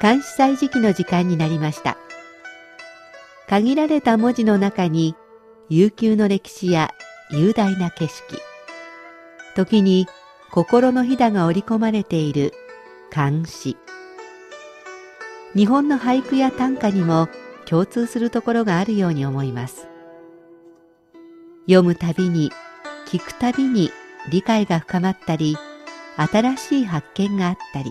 漢詩歳時記の時間になりました。限られた文字の中に、悠久の歴史や雄大な景色、時に心のひだが織り込まれている漢詩。日本の俳句や短歌にも共通するところがあるように思います。読むたびに、聞くたびに理解が深まったり、新しい発見があったり。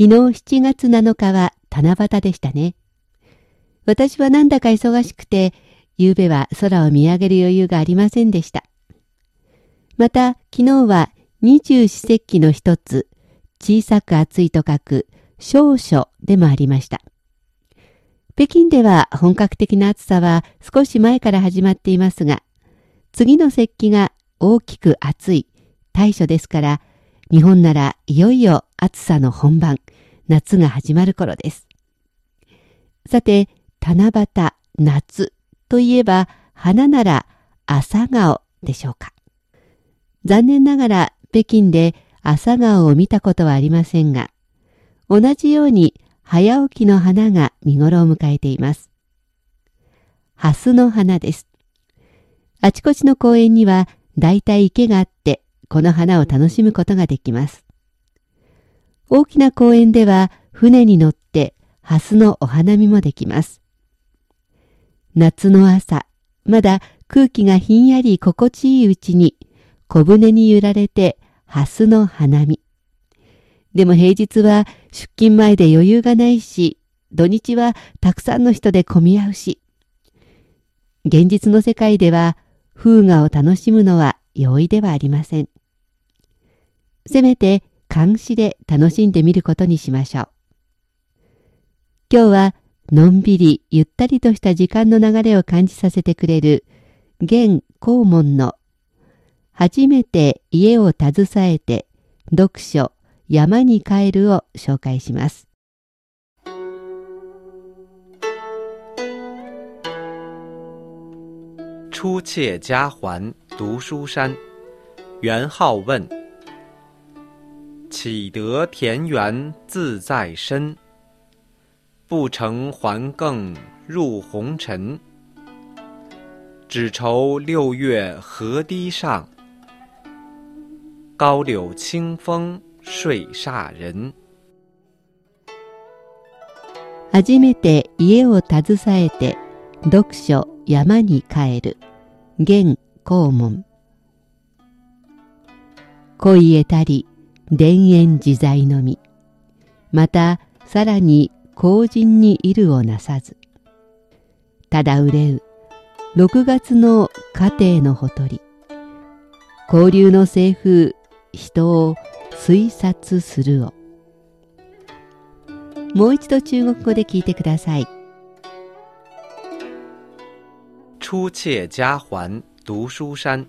昨日7月7日は七夕でしたね。私はなんだか忙しくて、ゆうべは空を見上げる余裕がありませんでした。また、昨日は二十四節気の一つ、小さく暑いと書く、小暑でもありました。北京では本格的な暑さは少し前から始まっていますが、次の節気が大きく暑い、大暑ですから、日本ならいよいよ暑さの本番、夏が始まる頃です。さて、七夕、夏といえば、花なら朝顔でしょうか。残念ながら北京で朝顔を見たことはありませんが、同じように早起きの花が見頃を迎えています。蓮の花です。あちこちの公園にはだいたい池があって、この花を楽しむことができます。大きな公園では船に乗って蓮のお花見もできます。夏の朝、まだ空気がひんやり心地いいうちに小舟に揺られて蓮の花見。でも平日は出勤前で余裕がないし、土日はたくさんの人で混み合うし。現実の世界では風雅を楽しむのは容易ではありません。せめて漢詩で楽しんでみることにしましょう。今日はのんびりゆったりとした時間の流れを感じさせてくれる元光門の初めて家を携えて読書山に帰るを紹介します。出妾家还读书山，元好问。岂得田园自在身，不乘还更入红尘。只愁六月河堤上，高柳清风睡煞人。初めて家を携えて読書山に帰る。元光門。恋得たり田園自在のみ、またさらに後人にいるをなさず。ただ憂う6月の家庭のほとり、交流の清風人を推察するを。もう一度中国語で聞いてください。出妾家还读书山，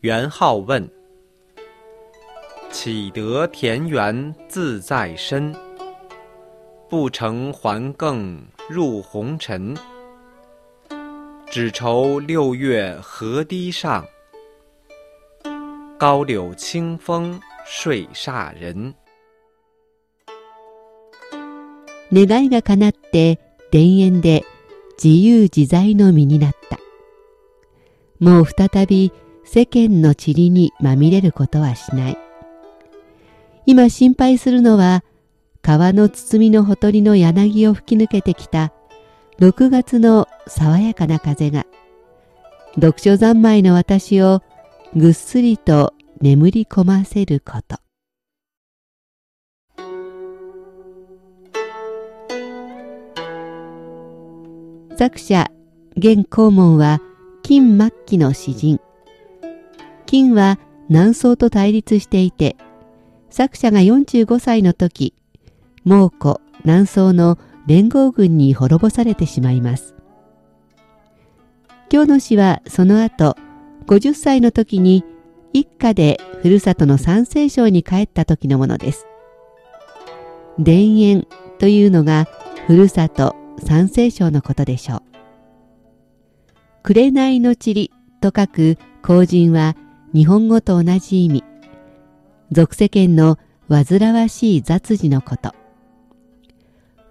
元好问。岂得田园自在身，不乘还更入红尘。只愁六月河堤上，高柳清风睡煞人。願いが叶って田園で自由自在の身になった。もう再び世間の塵にまみれることはしない。今心配するのは、川の包みのほとりの柳を吹き抜けてきた6月の爽やかな風が、読書三昧の私をぐっすりと眠り込ませること。作者、元光門は、金末期の詩人。金は南宋と対立していて、作者が45歳の時、蒙古、南宋の連合軍に滅ぼされてしまいます。京の氏はその後、50歳の時に一家でふるさとの山西省に帰った時のものです。田園というのがふるさと山西省のことでしょう。紅の塵と書く紅塵は日本語と同じ意味。俗世間の煩わしい雑事のこと。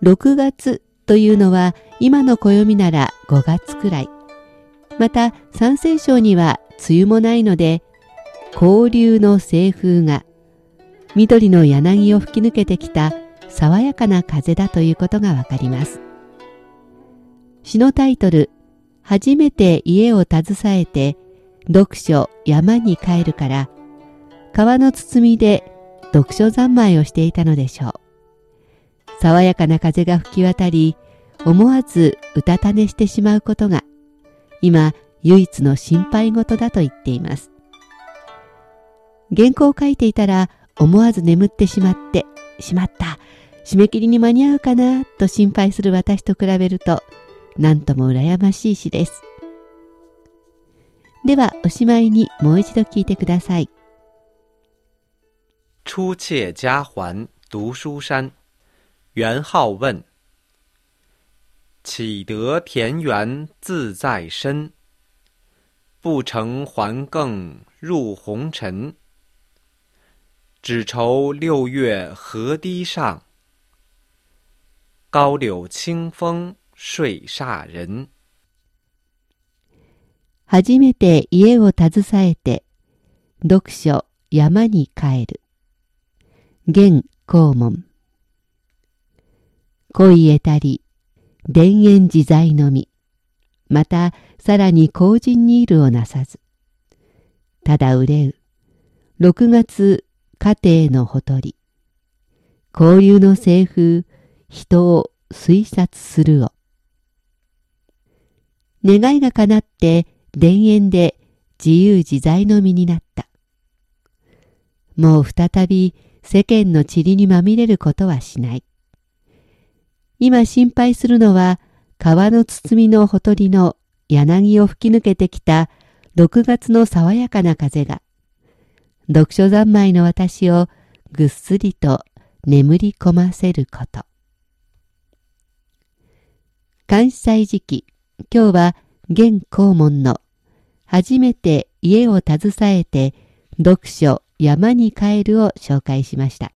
6月というのは今の暦なら5月くらい。また山西省には梅雨もないので、紅流の清風が緑の柳を吹き抜けてきた爽やかな風だということがわかります。詩のタイトル、初めて家を携えて読書山に帰るから、川の包みで読書三昧をしていたのでしょう。爽やかな風が吹き渡り、思わずうたた寝してしまうことが、今唯一の心配事だと言っています。原稿を書いていたら思わず眠ってしまって、しまった、締め切りに間に合うかなと心配する私と比べると、なんとも羨ましい詩です。ではおしまいにもう一度聞いてください。出妾家还读书山，元好问。岂得田园自在身，不乘还更入红尘。只愁六月河堤上，高柳清风睡煞人。初めて家を携えて読書山に帰る。現校門。恋えたり田園自在のみ。またさらに荒塵にいるをなさず。ただ憂う。6月家庭のほとり。交流の清風、人を推察するを。願いがかなって田園で自由自在の身になった。もう再び世間の塵にまみれることはしない。今心配するのは川の包みのほとりの柳を吹き抜けてきた6月の爽やかな風が読書三昧の私をぐっすりと眠り込ませること。漢詩歳時記、今日は現校門の初めて家を携えて読書山に帰るを紹介しました。